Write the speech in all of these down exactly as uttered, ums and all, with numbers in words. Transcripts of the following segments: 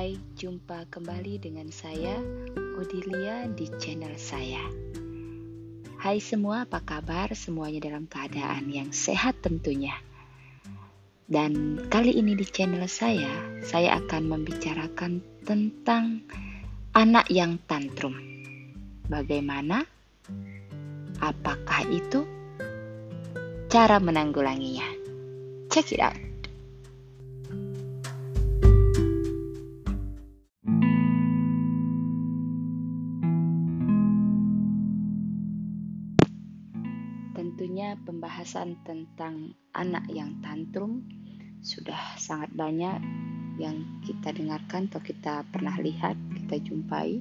Sampai jumpa kembali dengan saya, Odilia, di channel saya. Hai semua, apa kabar? Semuanya dalam keadaan yang sehat tentunya. Dan kali ini di channel saya, saya akan membicarakan tentang anak yang tantrum. Bagaimana? Apakah itu? Cara menanggulanginya. Check it out. Pembahasan tentang anak yang tantrum sudah sangat banyak yang kita dengarkan atau kita pernah lihat, kita jumpai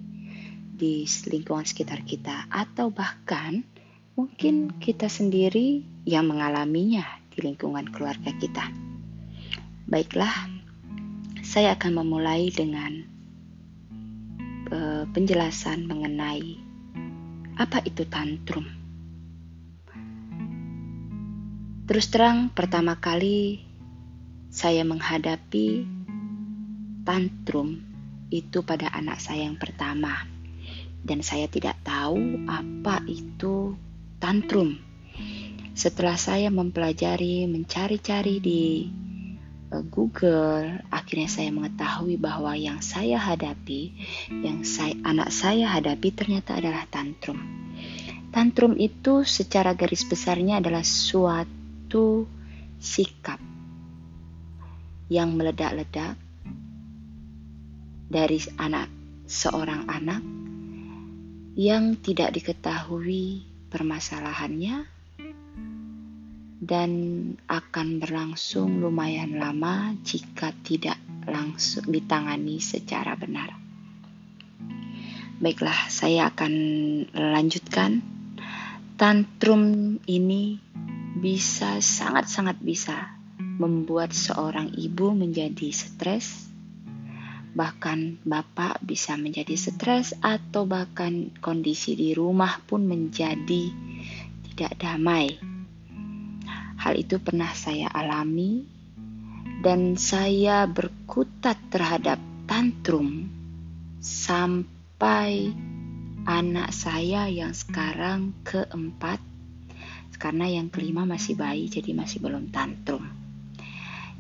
di lingkungan sekitar kita, atau bahkan mungkin kita sendiri yang mengalaminya di lingkungan keluarga kita. Baiklah, saya akan memulai dengan uh, penjelasan mengenai apa itu tantrum. Terus terang, pertama kali saya menghadapi tantrum itu pada anak saya yang pertama. Dan saya tidak tahu apa itu tantrum. Setelah saya mempelajari, mencari-cari di Google, akhirnya saya mengetahui bahwa yang saya hadapi, yang saya, anak saya hadapi ternyata adalah tantrum. Tantrum itu secara garis besarnya adalah suatu Itu sikap yang meledak-ledak dari anak seorang anak yang tidak diketahui permasalahannya dan akan berlangsung lumayan lama jika tidak langsung ditangani secara benar. Baiklah, saya akan lanjutkan. Tantrum ini bisa, sangat-sangat bisa membuat seorang ibu menjadi stres, bahkan bapak bisa menjadi stres, atau bahkan kondisi di rumah pun menjadi tidak damai. Hal itu pernah saya alami dan saya berkutat terhadap tantrum sampai anak saya yang sekarang keempat, karena yang kelima masih bayi, jadi masih belum tantrum.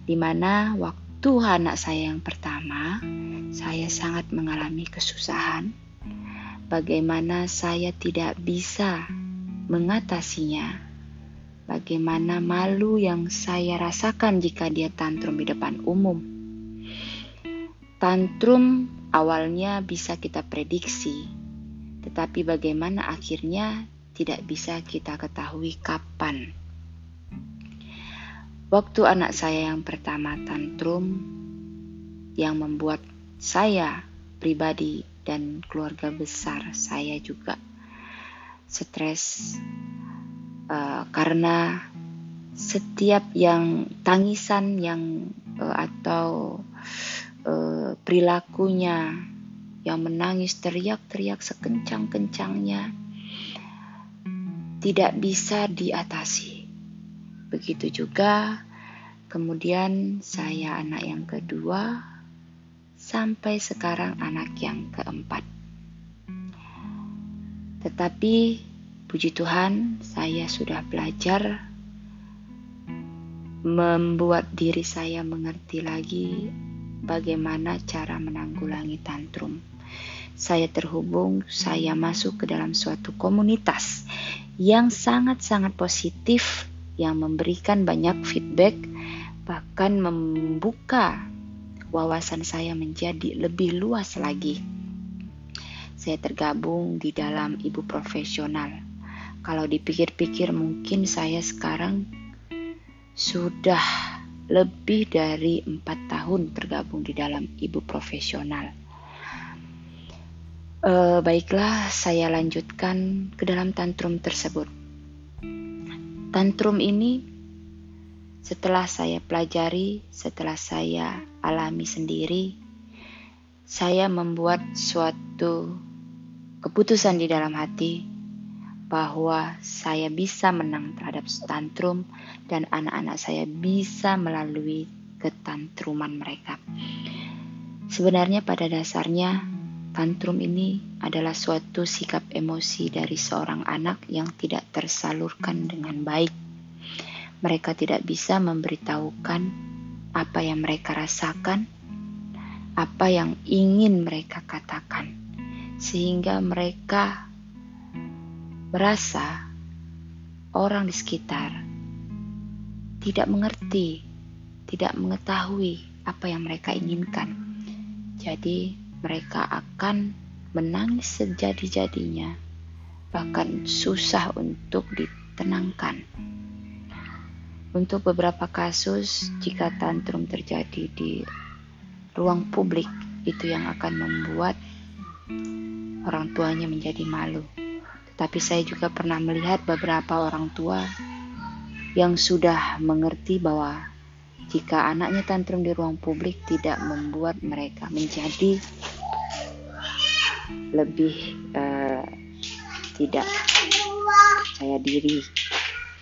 Dimana waktu anak saya yang pertama, saya sangat mengalami kesusahan. Bagaimana saya tidak bisa mengatasinya. Bagaimana malu yang saya rasakan jika dia tantrum di depan umum. Tantrum awalnya bisa kita prediksi, tetapi bagaimana akhirnya tidak bisa kita ketahui kapan. Waktu anak saya yang pertama tantrum, yang membuat saya pribadi dan keluarga besar saya juga stres, uh, karena setiap yang tangisan yang uh, atau uh, perilakunya yang menangis, teriak-teriak sekencang-kencangnya tidak bisa diatasi. Begitu juga kemudian saya anak yang kedua sampai sekarang anak yang keempat. Tetapi puji Tuhan, saya sudah belajar membuat diri saya mengerti lagi bagaimana cara menanggulangi tantrum. Saya terhubung, saya masuk ke dalam suatu komunitas yang sangat-sangat positif, yang memberikan banyak feedback, bahkan membuka wawasan saya menjadi lebih luas lagi. Saya tergabung di dalam Ibu Profesional. Kalau dipikir-pikir, mungkin saya sekarang sudah lebih dari empat tahun tergabung di dalam Ibu Profesional. Uh, baiklah, saya lanjutkan ke dalam tantrum tersebut. Tantrum ini setelah saya pelajari, setelah saya alami sendiri, saya membuat suatu keputusan di dalam hati bahwa saya bisa menang terhadap tantrum dan anak-anak saya bisa melalui ketantruman mereka. Sebenarnya pada dasarnya, tantrum ini adalah suatu sikap emosi dari seorang anak yang tidak tersalurkan dengan baik. Mereka tidak bisa memberitahukan apa yang mereka rasakan, apa yang ingin mereka katakan, sehingga mereka merasa orang di sekitar tidak mengerti, tidak mengetahui apa yang mereka inginkan. Jadi mereka akan menangis sejadi-jadinya, bahkan susah untuk ditenangkan. Untuk beberapa kasus, jika tantrum terjadi di ruang publik, itu yang akan membuat orang tuanya menjadi malu. Tetapi saya juga pernah melihat beberapa orang tua yang sudah mengerti bahwa jika anaknya tantrum di ruang publik tidak membuat mereka menjadi lebih uh, tidak percaya diri,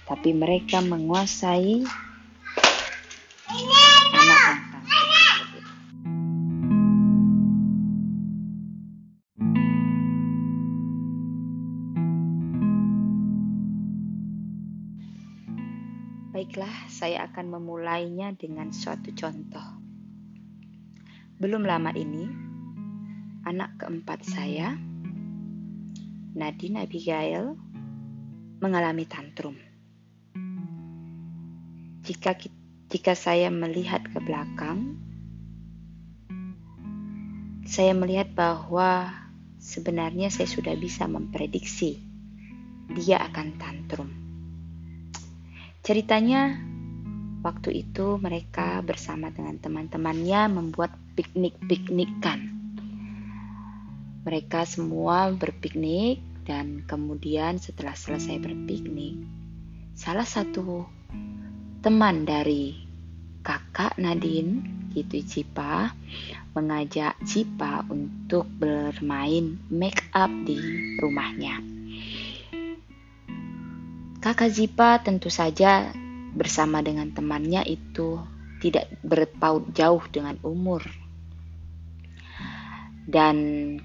tapi mereka menguasai anak yang tantrum. Baiklah, saya akan memulainya dengan suatu contoh. Belum lama ini, anak keempat saya, Nadine Abigail, mengalami tantrum. Jika jika saya melihat ke belakang, saya melihat bahwa sebenarnya saya sudah bisa memprediksi dia akan tantrum. Ceritanya, waktu itu mereka bersama dengan teman-temannya membuat piknik-piknikan. Mereka semua berpiknik dan kemudian setelah selesai berpiknik, salah satu teman dari kakak Nadine, yaitu Zipa, mengajak Zipa untuk bermain make up di rumahnya. Kakak Zipa tentu saja bersama dengan temannya itu tidak berpaut jauh dengan umur. Dan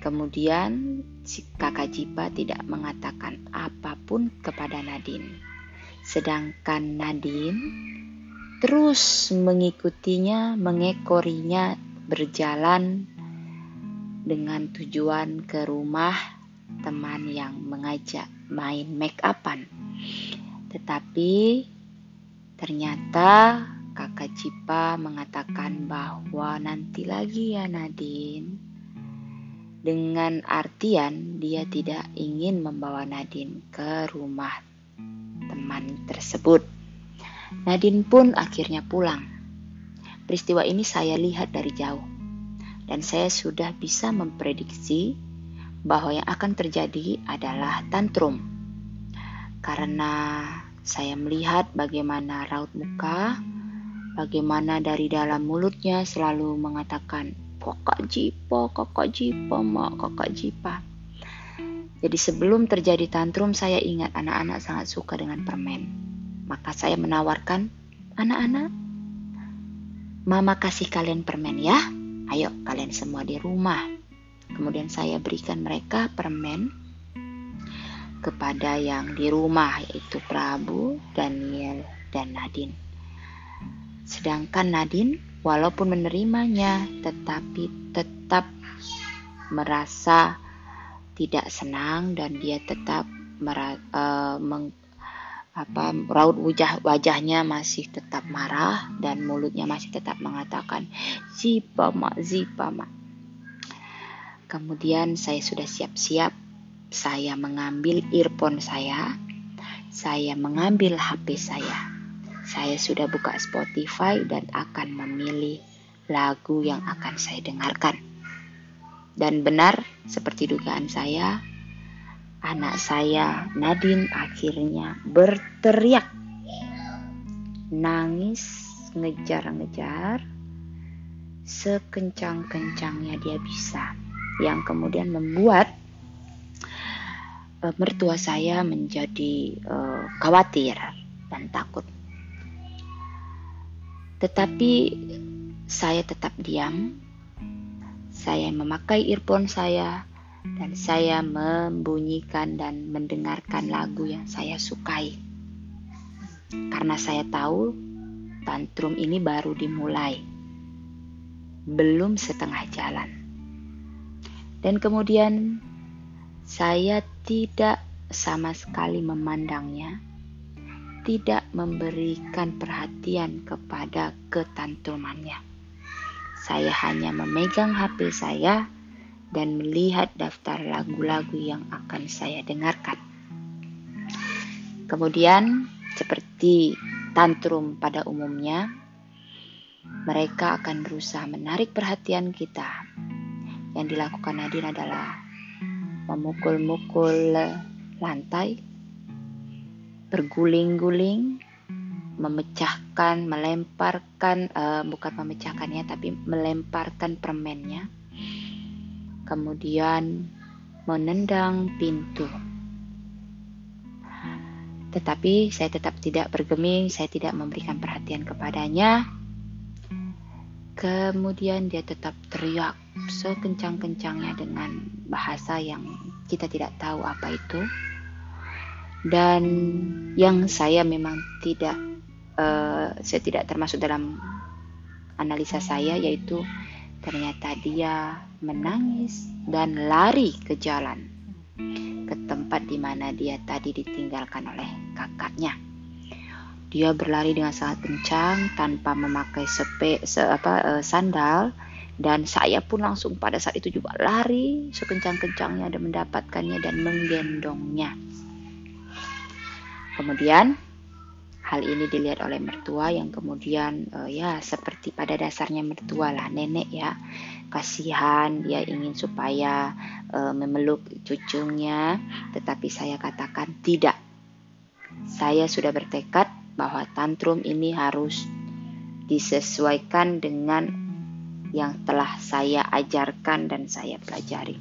kemudian si kakak Zipa tidak mengatakan apapun kepada Nadine. Sedangkan Nadine terus mengikutinya, mengekorinya berjalan dengan tujuan ke rumah teman yang mengajak main make upan. Tetapi ternyata kakak Zipa mengatakan bahwa nanti lagi ya Nadine, dengan artian dia tidak ingin membawa Nadine ke rumah teman tersebut. Nadine pun akhirnya pulang. Peristiwa ini saya lihat dari jauh dan saya sudah bisa memprediksi bahwa yang akan terjadi adalah tantrum. Karena saya melihat bagaimana raut muka, bagaimana dari dalam mulutnya selalu mengatakan kakak Zipa, kakak Zipa, mak kakak Zipa. Jadi sebelum terjadi tantrum, saya ingat anak-anak sangat suka dengan permen. Maka saya menawarkan, anak-anak, mama kasih kalian permen ya. Ayo kalian semua di rumah. Kemudian saya berikan mereka permen kepada yang di rumah, yaitu Prabu, Daniel, dan Nadine. Sedangkan Nadine walaupun menerimanya tetapi tetap merasa tidak senang dan dia tetap mera- uh, meng, apa, raut wajah, wajahnya masih tetap marah dan mulutnya masih tetap mengatakan Zipa mak, Zipa mak. Kemudian saya sudah siap-siap. Saya mengambil earphone saya, saya mengambil H P saya. Saya sudah buka Spotify dan akan memilih lagu yang akan saya dengarkan. Dan benar, seperti dugaan saya, anak saya Nadine akhirnya berteriak, nangis, ngejar-ngejar, sekencang-kencangnya dia bisa. Yang kemudian membuat mertua saya menjadi uh, khawatir dan takut. Tetapi saya tetap diam saya memakai earphone saya, dan saya membunyikan dan mendengarkan lagu yang saya sukai. Karena saya tahu tantrum ini baru dimulai, belum setengah jalan. Dan kemudian saya tidak sama sekali memandangnya, tidak memberikan perhatian kepada ketantrumannya. Saya hanya memegang H P saya dan melihat daftar lagu-lagu yang akan saya dengarkan. Kemudian, seperti tantrum pada umumnya, mereka akan berusaha menarik perhatian kita. Yang dilakukan Nadine adalah memukul-mukul lantai, berguling-guling, memecahkan, melemparkan, uh, bukan memecahkannya, tapi melemparkan permennya. Kemudian menendang pintu. Tetapi saya tetap tidak bergeming, saya tidak memberikan perhatian kepadanya. Kemudian dia tetap teriak sekencang-kencangnya dengan bahasa yang kita tidak tahu apa itu. Dan yang saya memang tidak, uh, saya tidak termasuk dalam analisa saya, yaitu ternyata dia menangis dan lari ke jalan, ke tempat di mana dia tadi ditinggalkan oleh kakaknya. Dia berlari dengan sangat kencang tanpa memakai sepe, se, apa, uh, sandal, dan saya pun langsung pada saat itu juga lari sekencang-kencangnya dan mendapatkannya dan menggendongnya. Kemudian hal ini dilihat oleh mertua yang kemudian uh, ya seperti pada dasarnya mertua lah, nenek ya, kasihan, dia ingin supaya uh, memeluk cucunya. Tetapi saya katakan tidak, saya sudah bertekad bahwa tantrum ini harus disesuaikan dengan yang telah saya ajarkan dan saya pelajari.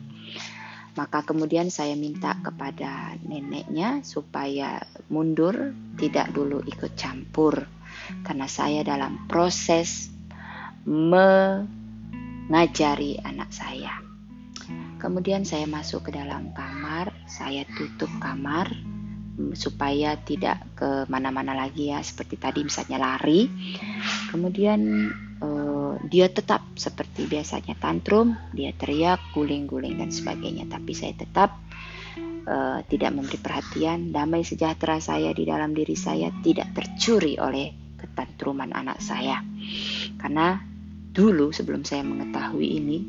Maka kemudian saya minta kepada neneknya supaya mundur, tidak dulu ikut campur. Karena saya dalam proses mengajari anak saya. Kemudian saya masuk ke dalam kamar, saya tutup kamar supaya tidak ke mana-mana lagi ya, seperti tadi misalnya lari. Kemudian dia tetap seperti biasanya tantrum, dia teriak, guling-guling dan sebagainya. Tapi saya tetap uh, tidak memberi perhatian. Damai sejahtera saya di dalam diri saya tidak tercuri oleh ketantruman anak saya. Karena dulu sebelum saya mengetahui ini,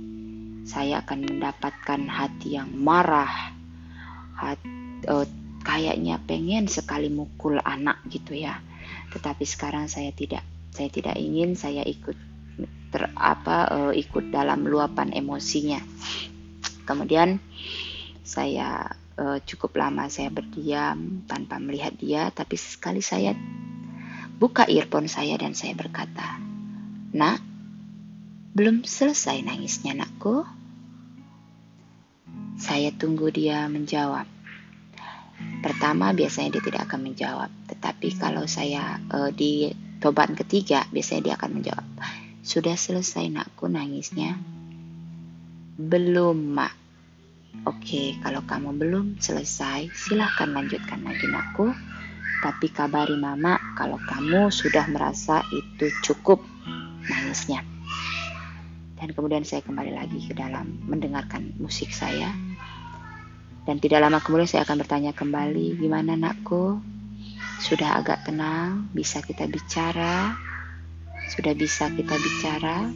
saya akan mendapatkan hati yang marah, hati, uh, kayaknya pengen sekali mukul anak gitu ya. Tetapi sekarang saya tidak, saya tidak ingin, saya ikut Ter, apa, uh, ikut dalam luapan emosinya. Kemudian saya uh, cukup lama saya berdiam tanpa melihat dia. Tapi sekali saya buka earphone saya dan saya berkata, "Nak, belum selesai nangisnya nakku." Saya tunggu dia menjawab. Pertama biasanya dia tidak akan menjawab, tetapi kalau saya uh, di cobaan ketiga biasanya dia akan menjawab. "Sudah selesai nakku nangisnya?" "Belum, Mak." "Oke, kalau kamu belum selesai, silahkan lanjutkan lagi nakku. Tapi kabari Mama kalau kamu sudah merasa itu cukup nangisnya." Dan kemudian saya kembali lagi ke dalam mendengarkan musik saya. Dan tidak lama kemudian saya akan bertanya kembali, "Gimana nakku? Sudah agak tenang? Bisa kita bicara? Sudah bisa kita bicara?"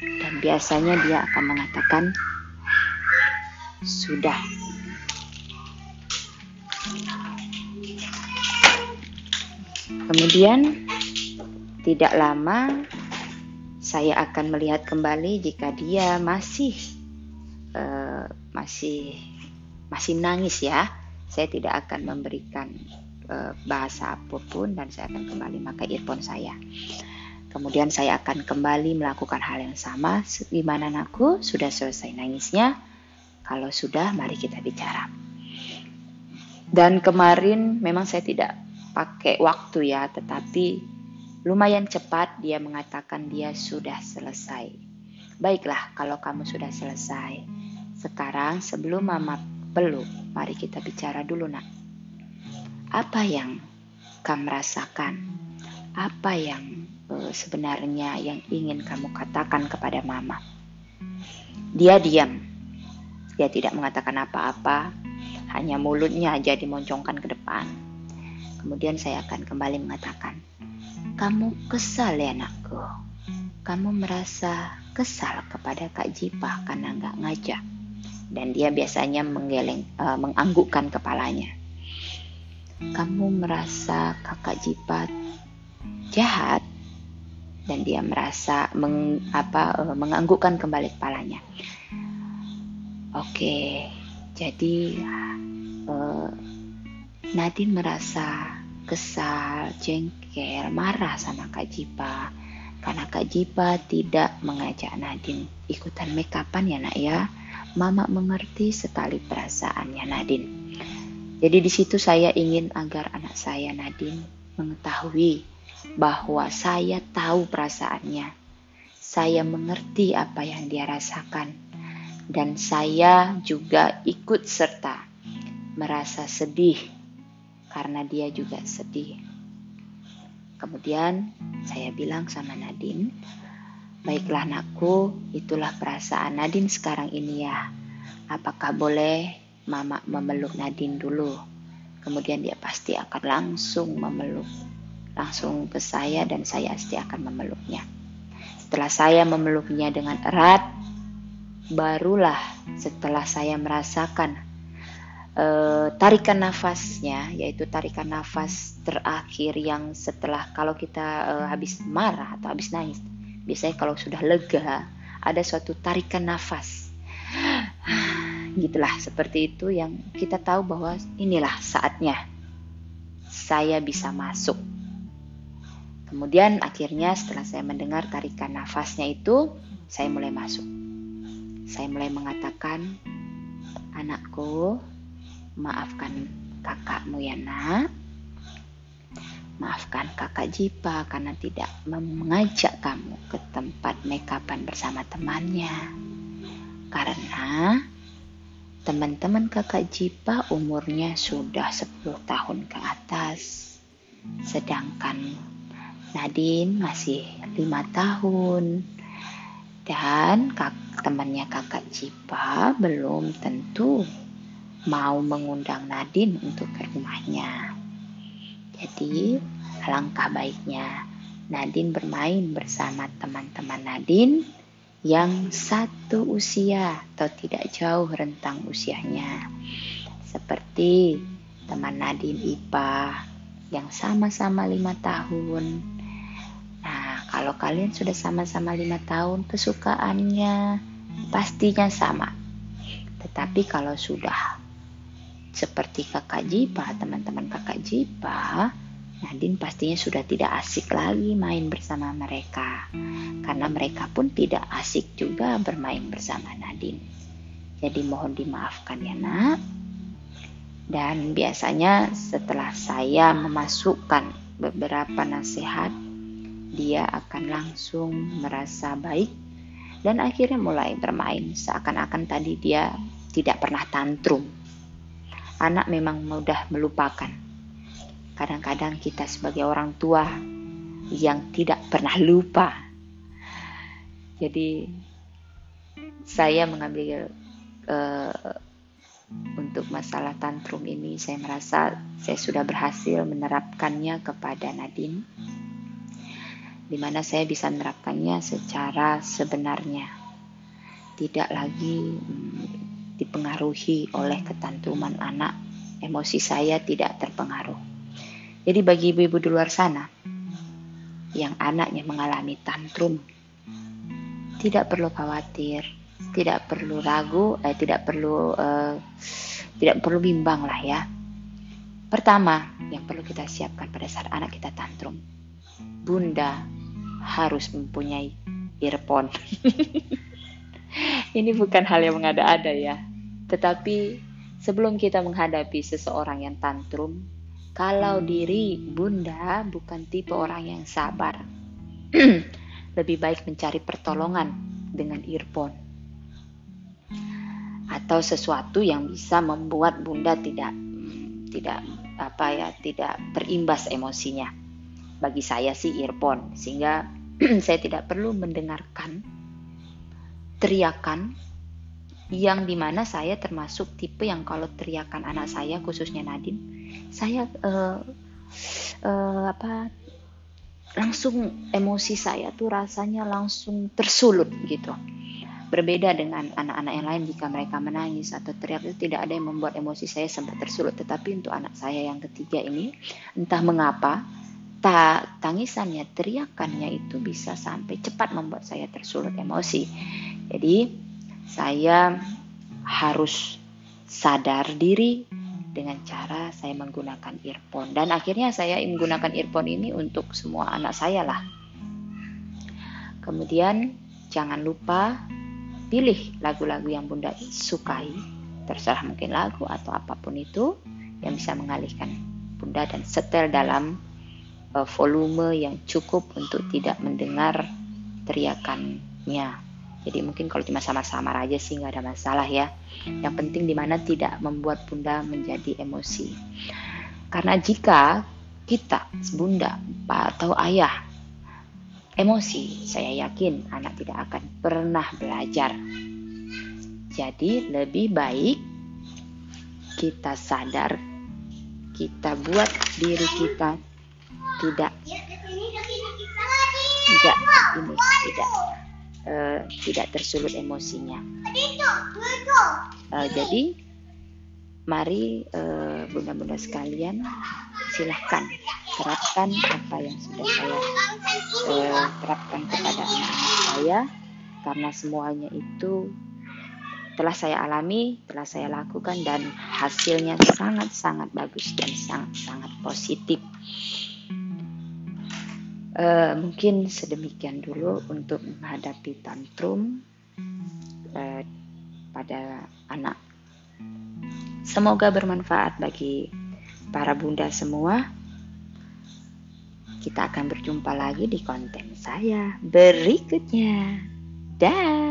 Dan biasanya dia akan mengatakan, "Sudah." Kemudian tidak lama saya akan melihat kembali jika dia masih uh, masih masih nangis ya. Saya tidak akan memberikan uh, bahasa apapun dan saya akan kembali pakai earphone saya. Kemudian saya akan kembali melakukan hal yang sama. "Gimana nakku? Sudah selesai nangisnya? Kalau sudah, mari kita bicara." Dan kemarin memang saya tidak pakai waktu ya, tetapi lumayan cepat dia mengatakan dia sudah selesai. Baiklah, kalau kamu sudah selesai. Sekarang sebelum mama peluk, mari kita bicara dulu, Nak. Apa yang kamu rasakan? Apa yang e, sebenarnya yang ingin kamu katakan kepada mama? Dia diam. Dia tidak mengatakan apa-apa. Hanya mulutnya aja dimoncongkan ke depan. Kemudian saya akan kembali mengatakan, kamu kesal ya, Nakku? Kamu merasa kesal kepada Kak Zipa karena nggak ngajak. Dan dia biasanya menggeleng, e, menganggukkan kepalanya. Kamu merasa Kakak Zipa jahat, dan dia merasa meng, apa, e, menganggukkan kembali kepalanya. Oke, jadi e, Nadine merasa kesal, jengkel, marah sama Kak Zipa karena Kak Zipa tidak mengajak Nadine ikutan make upan ya, Nak ya. Mama mengerti sekali perasaannya Nadine. Jadi di situ saya ingin agar anak saya Nadine mengetahui bahwa saya tahu perasaannya. Saya mengerti apa yang dia rasakan dan saya juga ikut serta merasa sedih karena dia juga sedih. Kemudian saya bilang sama Nadine, baiklah Nakku, itulah perasaan Nadine sekarang ini ya. Apakah boleh mama memeluk Nadine dulu? Kemudian dia pasti akan langsung memeluk, langsung ke saya dan saya pasti akan memeluknya. Setelah saya memeluknya dengan erat, barulah setelah saya merasakan E, tarikan nafasnya, yaitu tarikan nafas terakhir yang setelah kalau kita e, habis marah atau habis nangis, biasanya kalau sudah lega ada suatu tarikan nafas gitulah, seperti itu yang kita tahu bahwa inilah saatnya saya bisa masuk. Kemudian akhirnya setelah saya mendengar tarikan nafasnya itu, saya mulai masuk. Saya mulai mengatakan, anakku, maafkan kakakmu ya Nak. Maafkan Kakak Zipa karena tidak mengajak kamu ke tempat make upan bersama temannya. Karena teman-teman Kakak Zipa umurnya sudah sepuluh tahun ke atas. Sedangkan Nadine masih lima tahun. Dan kak- temannya Kakak Zipa belum tentu mau mengundang Nadine untuk ke rumahnya. Jadi alangkah baiknya Nadine bermain bersama teman-teman Nadine yang satu usia atau tidak jauh rentang usianya, seperti teman Nadine I P A yang sama-sama lima tahun. Nah, kalau kalian sudah sama-sama lima tahun, kesukaannya pastinya sama. Tetapi kalau sudah seperti Kakak Zipa, teman-teman Kakak Zipa, Nadine pastinya sudah tidak asik lagi main bersama mereka. Karena mereka pun tidak asik juga bermain bersama Nadine. Jadi mohon dimaafkan ya Nak. Dan biasanya setelah saya memasukkan beberapa nasihat, dia akan langsung merasa baik dan akhirnya mulai bermain seakan-akan tadi dia tidak pernah tantrum. Anak memang mudah melupakan. Kadang-kadang kita sebagai orang tua yang tidak pernah lupa. Jadi saya mengambil uh, untuk masalah tantrum ini, saya merasa saya sudah berhasil menerapkannya kepada Nadine, di mana saya bisa menerapkannya secara sebenarnya, tidak lagi hmm, dipengaruhi oleh ketantruman anak. Emosi saya tidak terpengaruh. Jadi bagi ibu-ibu di luar sana yang anaknya mengalami tantrum, tidak perlu khawatir, tidak perlu ragu, eh, tidak perlu eh, tidak perlu bimbang lah ya. Pertama yang perlu kita siapkan pada saat anak kita tantrum, bunda harus mempunyai earphone. Ini bukan hal yang mengada-ada ya. Tetapi sebelum kita menghadapi seseorang yang tantrum, kalau diri bunda bukan tipe orang yang sabar, lebih baik mencari pertolongan dengan earphone atau sesuatu yang bisa membuat Bunda tidak tidak apa ya tidak terimbas emosinya. Bagi saya sih earphone, sehingga saya tidak perlu mendengarkan teriakan yang dimana saya termasuk tipe yang kalau teriakan anak saya, khususnya Nadine, saya uh, uh, apa langsung emosi saya tuh rasanya langsung tersulut gitu. Berbeda dengan anak-anak yang lain, jika mereka menangis atau teriak itu tidak ada yang membuat emosi saya sempat tersulut. Tetapi untuk anak saya yang ketiga ini, entah mengapa ta- tangisannya, teriakannya itu bisa sampai cepat membuat saya tersulut emosi. Jadi saya harus sadar diri dengan cara saya menggunakan earphone. Dan akhirnya saya menggunakan earphone ini untuk semua anak saya lah. Kemudian jangan lupa pilih lagu-lagu yang Bunda sukai, terserah mungkin lagu atau apapun itu yang bisa mengalihkan Bunda, dan setel dalam uh, volume yang cukup untuk tidak mendengar teriakannya. Jadi mungkin kalau cuma samar-samar aja sih nggak ada masalah ya. Yang penting dimana tidak membuat Bunda menjadi emosi. Karena jika kita, Bunda, Pak atau Ayah, emosi, saya yakin anak tidak akan pernah belajar. Jadi lebih baik kita sadar, kita buat diri kita tidak tidak ini tidak uh, tidak tersulut emosinya. Uh, jadi mari uh, bunda-bunda sekalian, silahkan terapkan apa yang sudah saya eh, terapkan kepada anak-anak saya, karena semuanya itu telah saya alami, telah saya lakukan, dan hasilnya sangat-sangat bagus dan sangat-sangat positif. Eh, mungkin sedemikian dulu untuk menghadapi tantrum eh, pada anak. Semoga bermanfaat bagi para bunda semua. Kita akan berjumpa lagi di konten saya berikutnya. Dah.